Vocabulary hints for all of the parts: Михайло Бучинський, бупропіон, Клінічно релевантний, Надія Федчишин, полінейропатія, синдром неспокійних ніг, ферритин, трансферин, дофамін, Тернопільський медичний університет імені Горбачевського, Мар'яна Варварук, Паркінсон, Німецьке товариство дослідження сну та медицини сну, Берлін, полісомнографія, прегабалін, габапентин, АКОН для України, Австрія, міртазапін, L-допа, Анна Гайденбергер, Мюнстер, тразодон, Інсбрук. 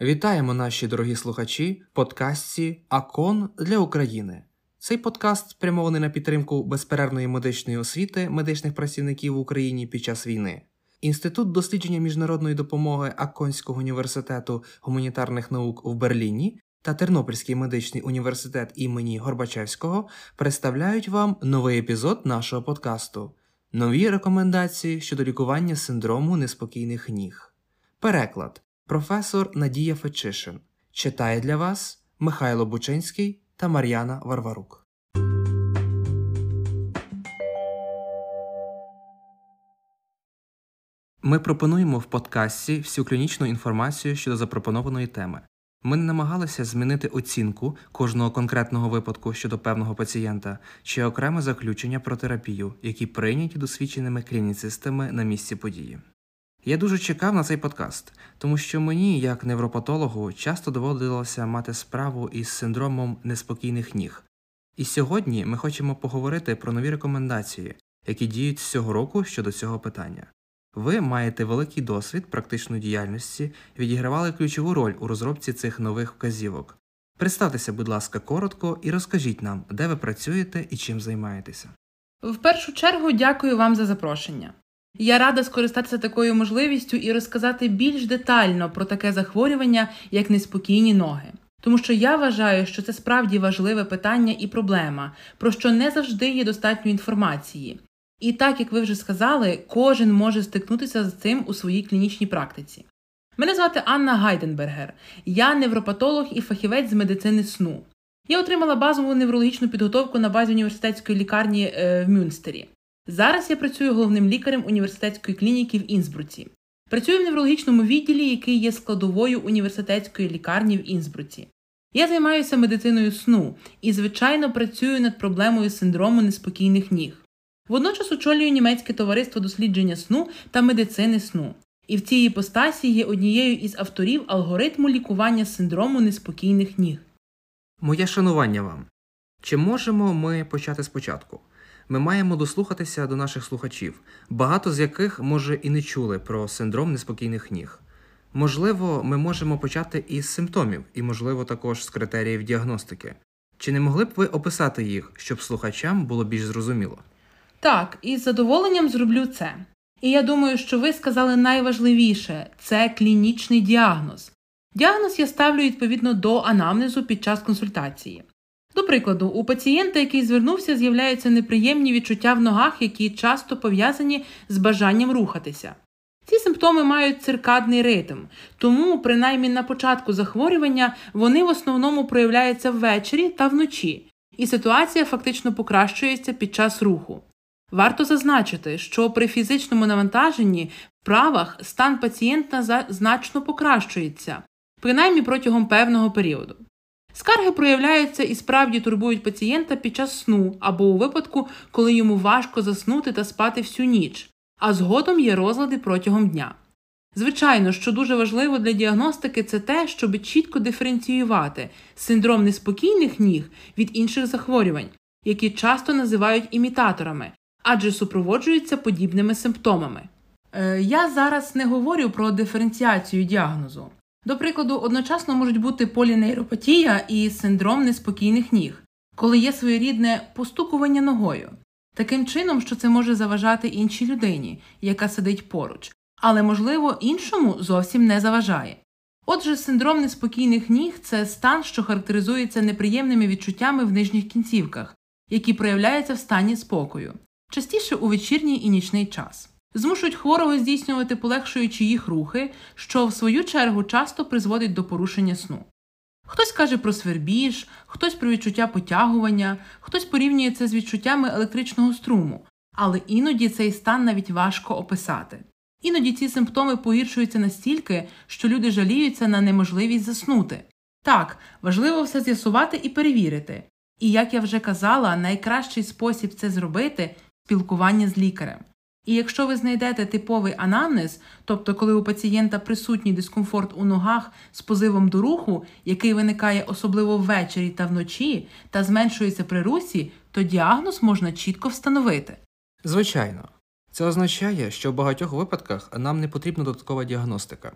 Вітаємо, наші дорогі слухачі, в подкасті «АКОН для України». Цей подкаст спрямований на підтримку безперервної медичної освіти медичних працівників в Україні під час війни. Інститут дослідження міжнародної допомоги Аконського університету гуманітарних наук в Берліні та Тернопільський медичний університет імені Горбачевського представляють вам новий епізод нашого подкасту «Нові рекомендації щодо лікування синдрому неспокійних ніг». Переклад. Професор Надія Федчишин. Читає для вас Михайло Бучинський та Мар'яна Варварук. Ми пропонуємо в подкасті всю клінічну інформацію щодо запропонованої теми. Ми не намагалися змінити оцінку кожного конкретного випадку щодо певного пацієнта чи окреме заключення про терапію, які прийняті досвідченими клініцистами на місці події. Я дуже чекав на цей подкаст, тому що мені, як невропатологу, часто доводилося мати справу із синдромом неспокійних ніг. І сьогодні ми хочемо поговорити про нові рекомендації, які діють з цього року щодо цього питання. Ви маєте великий досвід практичної діяльності, відігравали ключову роль у розробці цих нових вказівок. Представтеся, будь ласка, коротко і розкажіть нам, де ви працюєте і чим займаєтеся. В першу чергу дякую вам за запрошення. Я рада скористатися такою можливістю і розказати більш детально про таке захворювання, як неспокійні ноги. Тому що я вважаю, що це справді важливе питання і проблема, про що не завжди є достатньо інформації. І так, як ви вже сказали, кожен може стикнутися з цим у своїй клінічній практиці. Мене звати Анна Гайденбергер. Я невропатолог і фахівець з медицини сну. Я отримала базову неврологічну підготовку на базі університетської лікарні в Мюнстері. Зараз я працюю головним лікарем університетської клініки в Інсбруці. Працюю в неврологічному відділі, який є складовою університетської лікарні в Інсбруці. Я займаюся медициною сну і, звичайно, працюю над проблемою синдрому неспокійних ніг. Водночас очолюю Німецьке товариство дослідження сну та медицини сну. І в цій іпостасі є однією із авторів алгоритму лікування синдрому неспокійних ніг. Моє шанування вам. Чи можемо ми почати спочатку? Ми маємо дослухатися до наших слухачів, багато з яких, може, і не чули про синдром неспокійних ніг. Можливо, ми можемо почати із симптомів і, можливо, також з критеріїв діагностики. Чи не могли б ви описати їх, щоб слухачам було більш зрозуміло? Так, із задоволенням зроблю це. І я думаю, що ви сказали найважливіше – це клінічний діагноз. Діагноз я ставлю відповідно до анамнезу під час консультації. До прикладу, у пацієнта, який звернувся, з'являються неприємні відчуття в ногах, які часто пов'язані з бажанням рухатися. Ці симптоми мають циркадний ритм, тому, принаймні на початку захворювання, вони в основному проявляються ввечері та вночі, і ситуація фактично покращується під час руху. Варто зазначити, що при фізичному навантаженні в правах стан пацієнта значно покращується, принаймні протягом певного періоду. Скарги проявляються і справді турбують пацієнта під час сну або у випадку, коли йому важко заснути та спати всю ніч, а згодом є розлади протягом дня. Звичайно, що дуже важливо для діагностики – це те, щоб чітко диференціювати синдром неспокійних ніг від інших захворювань, які часто називають імітаторами, адже супроводжуються подібними симптомами. Я зараз не говорю про диференціацію діагнозу. До прикладу, одночасно можуть бути полінейропатія і синдром неспокійних ніг, коли є своєрідне постукування ногою, таким чином, що це може заважати іншій людині, яка сидить поруч, але, можливо, іншому зовсім не заважає. Отже, синдром неспокійних ніг – це стан, що характеризується неприємними відчуттями в нижніх кінцівках, які проявляються в стані спокою, частіше у вечірній і нічний час. Змушують хворого здійснювати полегшуючі їх рухи, що, в свою чергу, часто призводить до порушення сну. Хтось каже про свербіж, хтось про відчуття потягування, хтось порівнює це з відчуттями електричного струму, але іноді цей стан навіть важко описати. Іноді ці симптоми погіршуються настільки, що люди жаліються на неможливість заснути. Так, важливо все з'ясувати і перевірити. І, як я вже казала, найкращий спосіб це зробити – спілкування з лікарем. І якщо ви знайдете типовий анамнез, тобто коли у пацієнта присутній дискомфорт у ногах з позивом до руху, який виникає особливо ввечері та вночі, та зменшується при русі, то діагноз можна чітко встановити. Звичайно. Це означає, що в багатьох випадках нам не потрібна додаткова діагностика.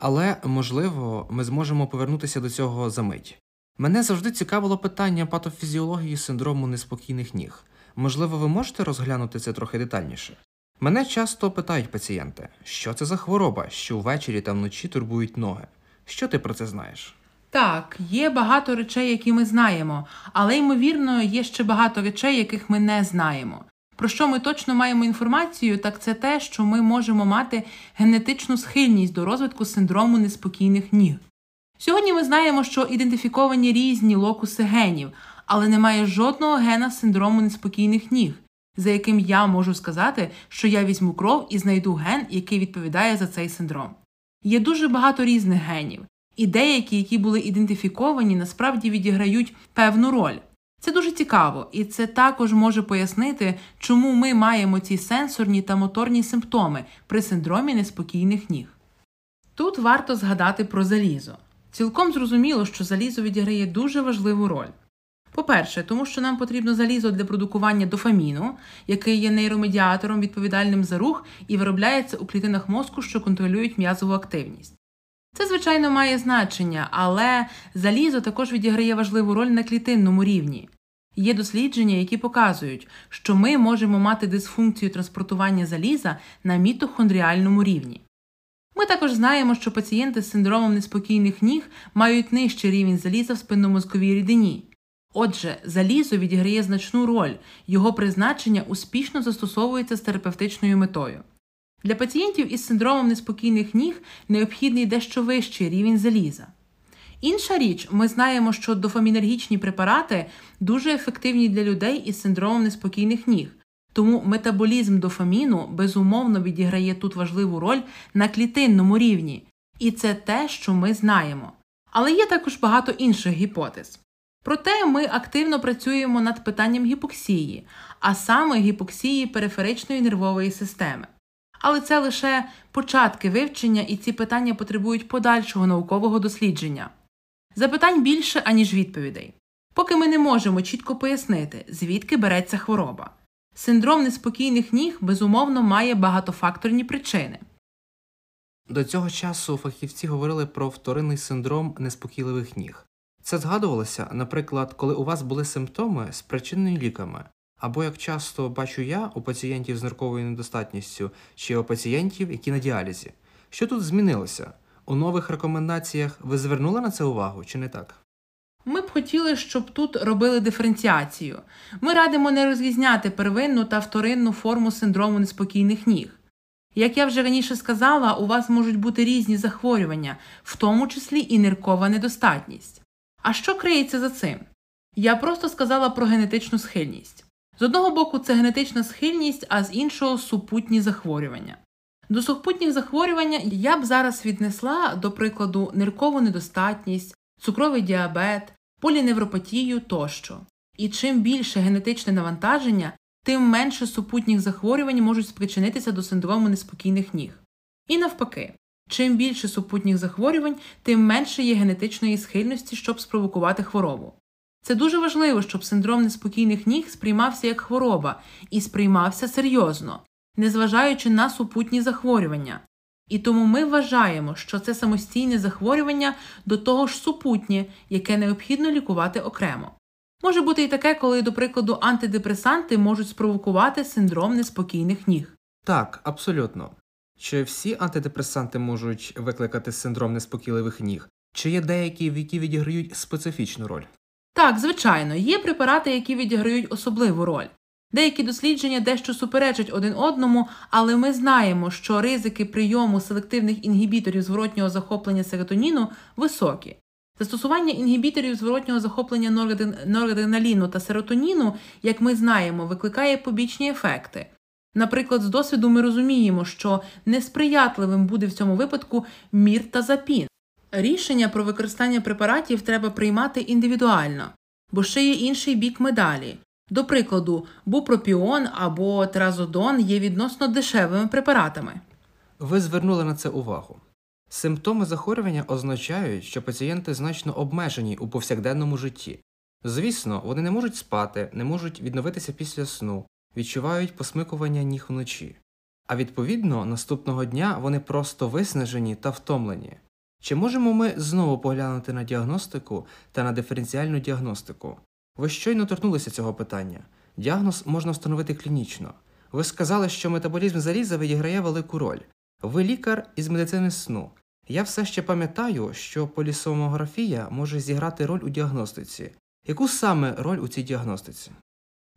Але, можливо, ми зможемо повернутися до цього за мить. Мене завжди цікавило питання патофізіології синдрому неспокійних ніг. Можливо, ви можете розглянути це трохи детальніше? Мене часто питають пацієнти, що це за хвороба, що ввечері та вночі турбують ноги. Що ти про це знаєш? Так, є багато речей, які ми знаємо, але, ймовірно, є ще багато речей, яких ми не знаємо. Про що ми точно маємо інформацію, так це те, що ми можемо мати генетичну схильність до розвитку синдрому неспокійних ніг. Сьогодні ми знаємо, що ідентифіковані різні локуси генів, але немає жодного гена синдрому неспокійних ніг, за яким я можу сказати, що я візьму кров і знайду ген, який відповідає за цей синдром. Є дуже багато різних генів, і деякі, які були ідентифіковані, насправді відіграють певну роль. Це дуже цікаво, і це також може пояснити, чому ми маємо ці сенсорні та моторні симптоми при синдромі неспокійних ніг. Тут варто згадати про залізо. Цілком зрозуміло, що залізо відіграє дуже важливу роль. По-перше, тому що нам потрібно залізо для продукування дофаміну, який є нейромедіатором, відповідальним за рух, і виробляється у клітинах мозку, що контролюють м'язову активність. Це, звичайно, має значення, але залізо також відіграє важливу роль на клітинному рівні. Є дослідження, які показують, що ми можемо мати дисфункцію транспортування заліза на мітохондріальному рівні. Ми також знаємо, що пацієнти з синдромом неспокійних ніг мають нижчий рівень заліза в спинномозковій рідині. Отже, залізо відіграє значну роль, його призначення успішно застосовується з терапевтичною метою. Для пацієнтів із синдромом неспокійних ніг необхідний дещо вищий рівень заліза. Інша річ, ми знаємо, що дофамінергічні препарати дуже ефективні для людей із синдромом неспокійних ніг, тому метаболізм дофаміну безумовно відіграє тут важливу роль на клітинному рівні. І це те, що ми знаємо. Але є також багато інших гіпотез. Проте ми активно працюємо над питанням гіпоксії, а саме гіпоксії периферичної нервової системи. Але це лише початки вивчення, і ці питання потребують подальшого наукового дослідження. Запитань більше, аніж відповідей. Поки ми не можемо чітко пояснити, звідки береться хвороба. Синдром неспокійних ніг, безумовно, має багатофакторні причини. До цього часу фахівці говорили про вторинний синдром неспокійливих ніг. Це згадувалося, наприклад, коли у вас були симптоми, спричинені ліками. Або, як часто бачу я, у пацієнтів з нирковою недостатністю, чи у пацієнтів, які на діалізі. Що тут змінилося? У нових рекомендаціях ви звернули на це увагу, чи не так? Ми б хотіли, щоб тут робили диференціацію. Ми радимо не розрізняти первинну та вторинну форму синдрому неспокійних ніг. Як я вже раніше сказала, у вас можуть бути різні захворювання, в тому числі і ниркова недостатність. А що криється за цим? Я просто сказала про генетичну схильність. З одного боку, це генетична схильність, а з іншого – супутні захворювання. До супутніх захворювань я б зараз віднесла, до прикладу, ниркову недостатність, цукровий діабет, поліневропатію тощо. І чим більше генетичне навантаження, тим менше супутніх захворювань можуть спричинитися до синдрому неспокійних ніг. І навпаки, чим більше супутніх захворювань, тим менше є генетичної схильності, щоб спровокувати хворобу. Це дуже важливо, щоб синдром неспокійних ніг сприймався як хвороба і сприймався серйозно, незважаючи на супутні захворювання. І тому ми вважаємо, що це самостійне захворювання до того ж супутнє, яке необхідно лікувати окремо. Може бути і таке, коли, до прикладу, антидепресанти можуть спровокувати синдром неспокійних ніг. Так, абсолютно. Чи всі антидепресанти можуть викликати синдром неспокійливих ніг? Чи є деякі, які відіграють специфічну роль? Так, звичайно, є препарати, які відіграють особливу роль. Деякі дослідження дещо суперечать один одному, але ми знаємо, що ризики прийому селективних інгібіторів зворотнього захоплення серотоніну високі. Застосування інгібіторів зворотнього захоплення норадреналіну та серотоніну, як ми знаємо, викликає побічні ефекти. Наприклад, з досвіду ми розуміємо, що несприятливим буде в цьому випадку міртазапін. Рішення про використання препаратів треба приймати індивідуально, бо ще є інший бік медалі. До прикладу, бупропіон або тразодон є відносно дешевими препаратами. Ви звернули на це увагу. Симптоми захворювання означають, що пацієнти значно обмежені у повсякденному житті. Звісно, вони не можуть спати, не можуть відновитися після сну, відчувають посмикування ніг вночі. А відповідно, наступного дня вони просто виснажені та втомлені. Чи можемо ми знову поглянути на діагностику та на диференціальну діагностику? Ви щойно торкнулися цього питання. Діагноз можна встановити клінічно. Ви сказали, що метаболізм заліза відіграє велику роль. Ви лікар із медицини сну. Я все ще пам'ятаю, що полісомнографія може зіграти роль у діагностиці. Яку саме роль у цій діагностиці?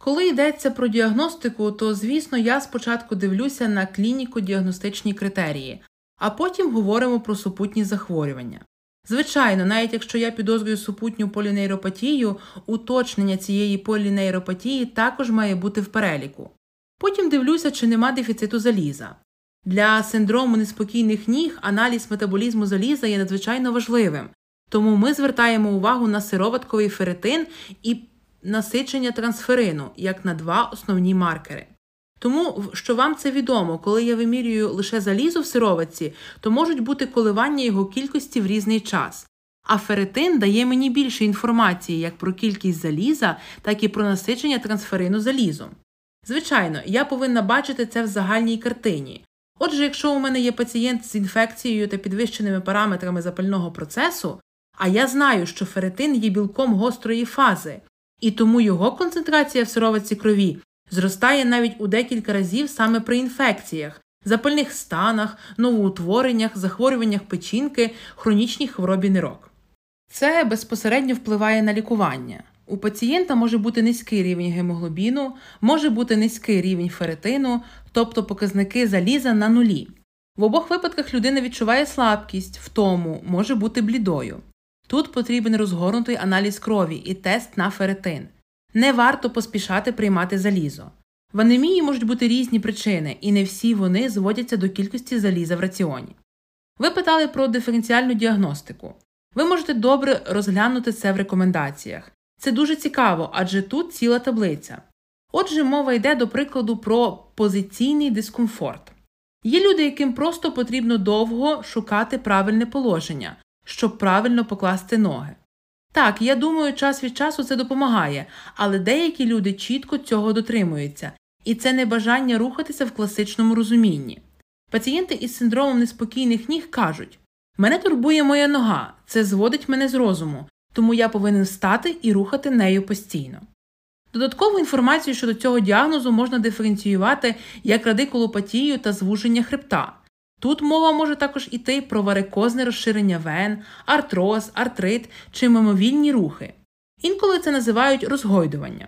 Коли йдеться про діагностику, то, звісно, я спочатку дивлюся на клініко-діагностичні критерії, а потім говоримо про супутні захворювання. Звичайно, навіть якщо я підозрюю супутню полінейропатію, уточнення цієї полінейропатії також має бути в переліку. Потім дивлюся, чи нема дефіциту заліза. Для синдрому неспокійних ніг аналіз метаболізму заліза є надзвичайно важливим, тому ми звертаємо увагу на сироватковий ферритин і насичення трансферину, як на два основні маркери. Тому, що вам це відомо, коли я вимірюю лише залізо в сироватці, то можуть бути коливання його кількості в різний час. А ферритин дає мені більше інформації як про кількість заліза, так і про насичення трансферину залізом. Звичайно, я повинна бачити це в загальній картині. Отже, якщо у мене є пацієнт з інфекцією та підвищеними параметрами запального процесу, а я знаю, що ферритин є білком гострої фази, і тому його концентрація в сироватці крові зростає навіть у декілька разів саме при інфекціях, запальних станах, новоутвореннях, захворюваннях печінки, хронічній хворобі нирок. Це безпосередньо впливає на лікування. У пацієнта може бути низький рівень гемоглобіну, може бути низький рівень ферритину, тобто показники заліза на нулі. В обох випадках людина відчуває слабкість, втому, може бути блідою. Тут потрібен розгорнутий аналіз крові і тест на ферритин. Не варто поспішати приймати залізо. В анемії можуть бути різні причини, і не всі вони зводяться до кількості заліза в раціоні. Ви питали про диференціальну діагностику. Ви можете добре розглянути це в рекомендаціях. Це дуже цікаво, адже тут ціла таблиця. Отже, мова йде, до прикладу, про позиційний дискомфорт. Є люди, яким просто потрібно довго шукати правильне положення, щоб правильно покласти ноги. Так, я думаю, час від часу це допомагає, але деякі люди чітко цього дотримуються, і це небажання рухатися в класичному розумінні. Пацієнти із синдромом неспокійних ніг кажуть: «Мене турбує моя нога, це зводить мене з розуму, тому я повинен стати і рухати нею постійно». Додаткову інформацію щодо цього діагнозу можна диференціювати як радикулопатію та звуження хребта. Тут мова може також іти про варикозне розширення вен, артроз, артрит чи мимовільні рухи. Інколи це називають розгойдування.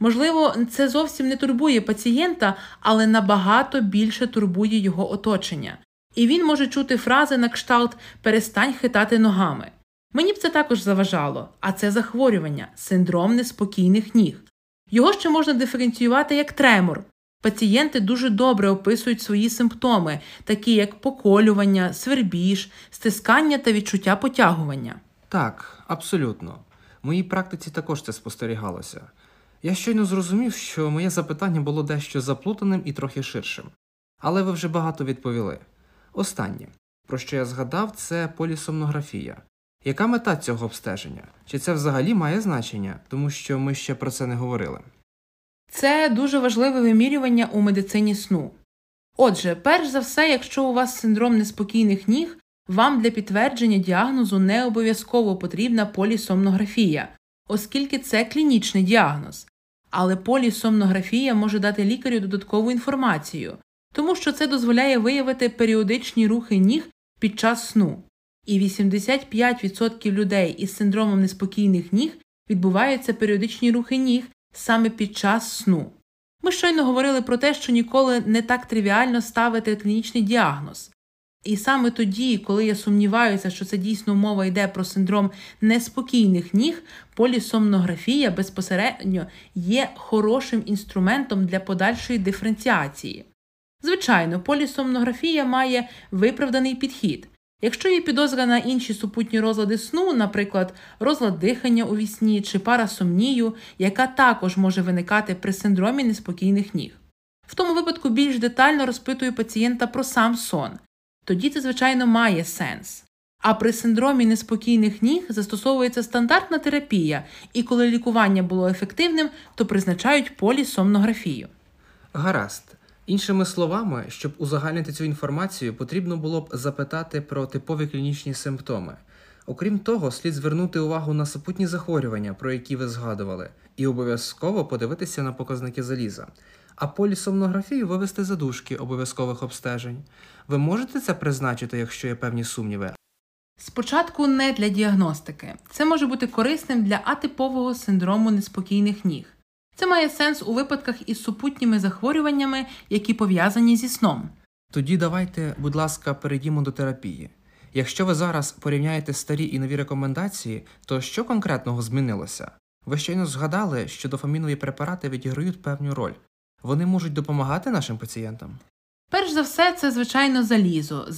Можливо, це зовсім не турбує пацієнта, але набагато більше турбує його оточення. І він може чути фрази на кшталт «перестань хитати ногами». Мені б це також заважало, а це захворювання – синдром неспокійних ніг. Його ще можна диференціювати як тремор. Пацієнти дуже добре описують свої симптоми, такі як поколювання, свербіж, стискання та відчуття потягування. Так, абсолютно. В моїй практиці також це спостерігалося. Я щойно зрозумів, що моє запитання було дещо заплутаним і трохи ширшим. Але ви вже багато відповіли. Останнє, про що я згадав, це полісомнографія. Яка мета цього обстеження? Чи це взагалі має значення? Тому що ми ще про це не говорили. Це дуже важливе вимірювання у медицині сну. Отже, перш за все, якщо у вас синдром неспокійних ніг, вам для підтвердження діагнозу не обов'язково потрібна полісомнографія, оскільки це клінічний діагноз. Але полісомнографія може дати лікарю додаткову інформацію, тому що це дозволяє виявити періодичні рухи ніг під час сну. І 85% людей із синдромом неспокійних ніг відбуваються періодичні рухи ніг саме під час сну. Ми щойно говорили про те, що ніколи не так тривіально ставити клінічний діагноз. І саме тоді, коли я сумніваюся, що це дійсно мова йде про синдром неспокійних ніг, полісомнографія безпосередньо є хорошим інструментом для подальшої диференціації. Звичайно, полісомнографія має виправданий підхід. Якщо є підозра на інші супутні розлади сну, наприклад, розлад дихання у вісні чи парасомнію, яка також може виникати при синдромі неспокійних ніг. В тому випадку більш детально розпитую пацієнта про сам сон. Тоді це, звичайно, має сенс. А при синдромі неспокійних ніг застосовується стандартна терапія, і коли лікування було ефективним, то призначають полісомнографію. Гаразд. Іншими словами, щоб узагальнити цю інформацію, потрібно було б запитати про типові клінічні симптоми. Окрім того, слід звернути увагу на супутні захворювання, про які ви згадували, і обов'язково подивитися на показники заліза. А полісомнографію вивести задушки обов'язкових обстежень. Ви можете це призначити, якщо є певні сумніви? Спочатку не для діагностики. Це може бути корисним для атипового синдрому неспокійних ніг. Це має сенс у випадках із супутніми захворюваннями, які пов'язані зі сном. Тоді давайте, будь ласка, перейдімо до терапії. Якщо ви зараз порівняєте старі і нові рекомендації, то що конкретного змінилося? Ви щойно згадали, що дофамінові препарати відіграють певну роль. Вони можуть допомагати нашим пацієнтам? Перш за все, це, звичайно, залізо.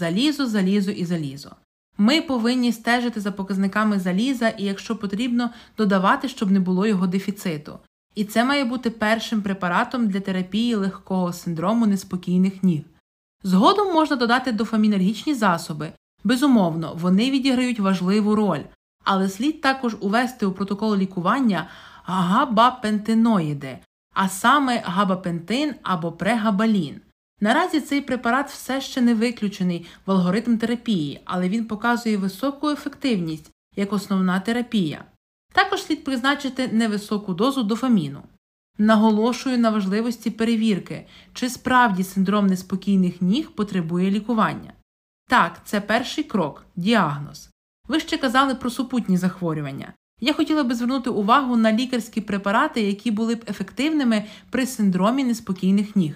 Ми повинні стежити за показниками заліза і, якщо потрібно, додавати, щоб не було його дефіциту. І це має бути першим препаратом для терапії легкого синдрому неспокійних ніг. Згодом можна додати дофамінергічні засоби. Безумовно, вони відіграють важливу роль. Але слід також увести у протокол лікування габапентиноїди, а саме габапентин або прегабалін. Наразі цей препарат все ще не виключений в алгоритм терапії, але він показує високу ефективність як основна терапія. Також слід призначити невисоку дозу дофаміну. Наголошую на важливості перевірки, чи справді синдром неспокійних ніг потребує лікування. Так, це перший крок – діагноз. Ви ще казали про супутні захворювання. Я хотіла би звернути увагу на лікарські препарати, які були б ефективними при синдромі неспокійних ніг.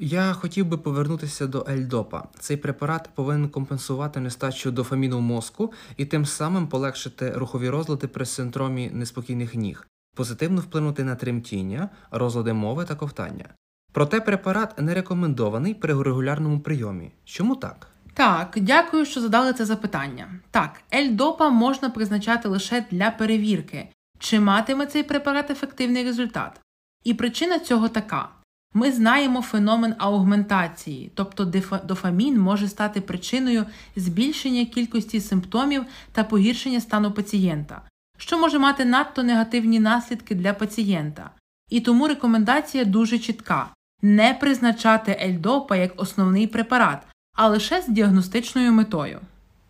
Я хотів би повернутися до L-допа. Цей препарат повинен компенсувати нестачу дофаміну в мозку і тим самим полегшити рухові розлади при синдромі неспокійних ніг, позитивно вплинути на тремтіння, розлади мови та ковтання. Проте препарат не рекомендований при регулярному прийомі. Чому так? Так, дякую, що задали це запитання. Так, L-допа можна призначати лише для перевірки, чи матиме цей препарат ефективний результат. І причина цього така. Ми знаємо феномен аугментації, тобто дофамін може стати причиною збільшення кількості симптомів та погіршення стану пацієнта, що може мати надто негативні наслідки для пацієнта. І тому рекомендація дуже чітка – не призначати L-допа як основний препарат, а лише з діагностичною метою.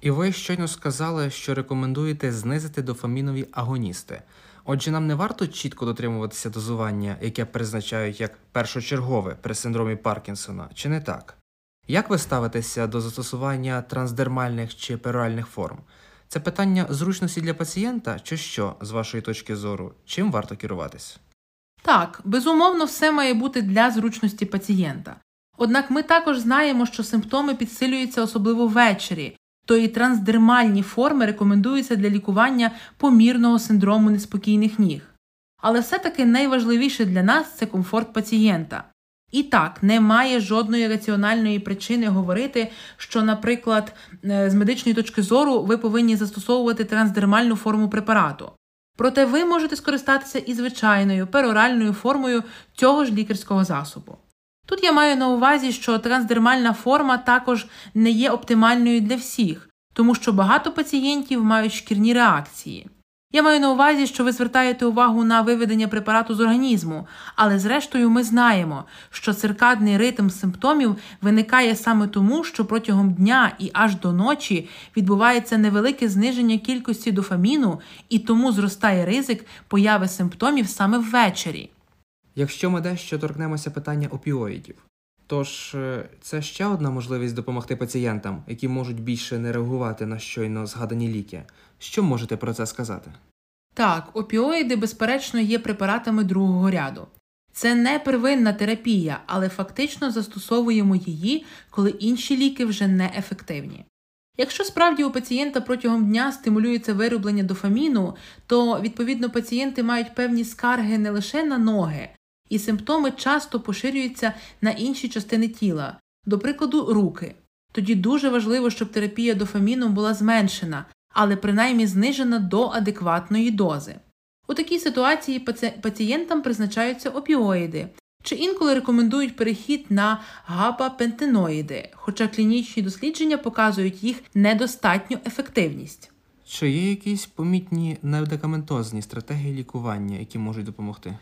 І ви щойно сказали, що рекомендуєте знизити дофамінові агоністи. Отже, нам не варто чітко дотримуватися дозування, яке призначають як першочергове при синдромі Паркінсона, чи не так? Як ви ставитеся до застосування трансдермальних чи пероральних форм? Це питання зручності для пацієнта, чи що, з вашої точки зору? Чим варто керуватись? Так, безумовно, все має бути для зручності пацієнта. Однак ми також знаємо, що симптоми підсилюються особливо ввечері, то і трансдермальні форми рекомендуються для лікування помірного синдрому неспокійних ніг. Але все-таки найважливіше для нас – це комфорт пацієнта. І так, немає жодної раціональної причини говорити, що, наприклад, з медичної точки зору ви повинні застосовувати трансдермальну форму препарату. Проте ви можете скористатися і звичайною пероральною формою цього ж лікарського засобу. Тут я маю на увазі, що трансдермальна форма також не є оптимальною для всіх, тому що багато пацієнтів мають шкірні реакції. Я маю на увазі, що ви звертаєте увагу на виведення препарату з організму, але зрештою ми знаємо, що циркадний ритм симптомів виникає саме тому, що протягом дня і аж до ночі відбувається невелике зниження кількості дофаміну і тому зростає ризик появи симптомів саме ввечері. Якщо ми дещо торкнемося питання опіоїдів, тож це ще одна можливість допомогти пацієнтам, які можуть більше не реагувати на щойно згадані ліки. Що можете про це сказати? Так, опіоїди, безперечно, є препаратами другого ряду. Це не первинна терапія, але фактично застосовуємо її, коли інші ліки вже неефективні. Якщо справді у пацієнта протягом дня стимулюється вироблення дофаміну, то, відповідно, пацієнти мають певні скарги не лише на ноги, і симптоми часто поширюються на інші частини тіла, до прикладу, руки. Тоді дуже важливо, щоб терапія дофаміном була зменшена, але принаймні знижена до адекватної дози. У такій ситуації пацієнтам призначаються опіоїди, чи інколи рекомендують перехід на габапентиноїди, хоча клінічні дослідження показують їх недостатню ефективність. Чи є якісь помітні немедикаментозні стратегії лікування, які можуть допомогти?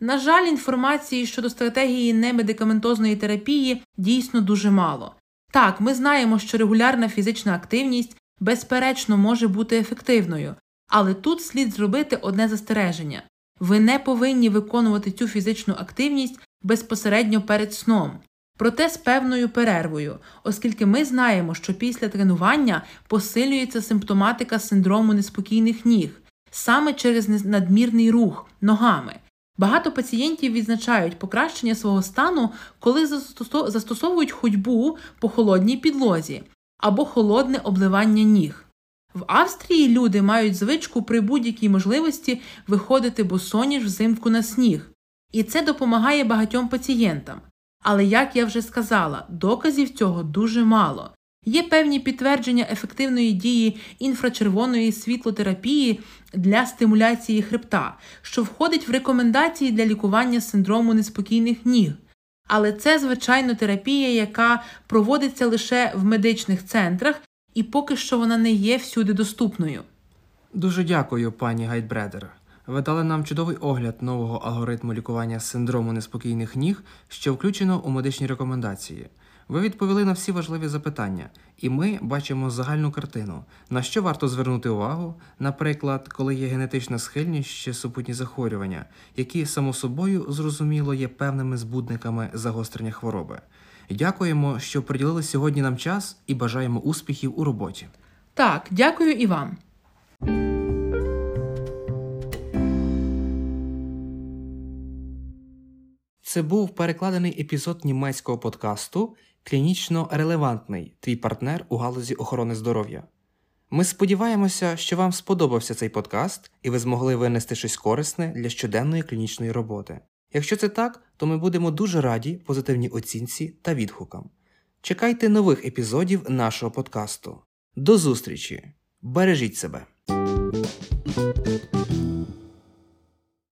На жаль, інформації щодо стратегії немедикаментозної терапії дійсно дуже мало. Так, ми знаємо, що регулярна фізична активність, безперечно, може бути ефективною. Але тут слід зробити одне застереження. Ви не повинні виконувати цю фізичну активність безпосередньо перед сном. Проте з певною перервою, оскільки ми знаємо, що після тренування посилюється симптоматика синдрому неспокійних ніг, саме через надмірний рух ногами. Багато пацієнтів відзначають покращення свого стану, коли застосовують ходьбу по холодній підлозі або холодне обливання ніг. В Австрії люди мають звичку при будь-якій можливості виходити босоніж взимку на сніг. І це допомагає багатьом пацієнтам. Але, як я вже сказала, доказів цього дуже мало. Є певні підтвердження ефективної дії інфрачервоної світлотерапії для стимуляції хребта, що входить в рекомендації для лікування синдрому неспокійних ніг. Але це, звичайно, терапія, яка проводиться лише в медичних центрах, і поки що вона не є всюди доступною. Дуже дякую, пані Гайденбергер. Ви дали нам чудовий огляд нового алгоритму лікування синдрому неспокійних ніг, що включено у медичні рекомендації. Ви відповіли на всі важливі запитання, і ми бачимо загальну картину, на що варто звернути увагу, наприклад, коли є генетична схильність чи супутні захворювання, які, само собою, зрозуміло, є певними збудниками загострення хвороби. Дякуємо, що приділили сьогодні нам час і бажаємо успіхів у роботі. Так, дякую і вам. Це був перекладений епізод німецького подкасту «Клінічно релевантний. Твій партнер у галузі охорони здоров'я». Ми сподіваємося, що вам сподобався цей подкаст і ви змогли винести щось корисне для щоденної клінічної роботи. Якщо це так, то ми будемо дуже раді позитивній оцінці та відгукам. Чекайте нових епізодів нашого подкасту. До зустрічі! Бережіть себе!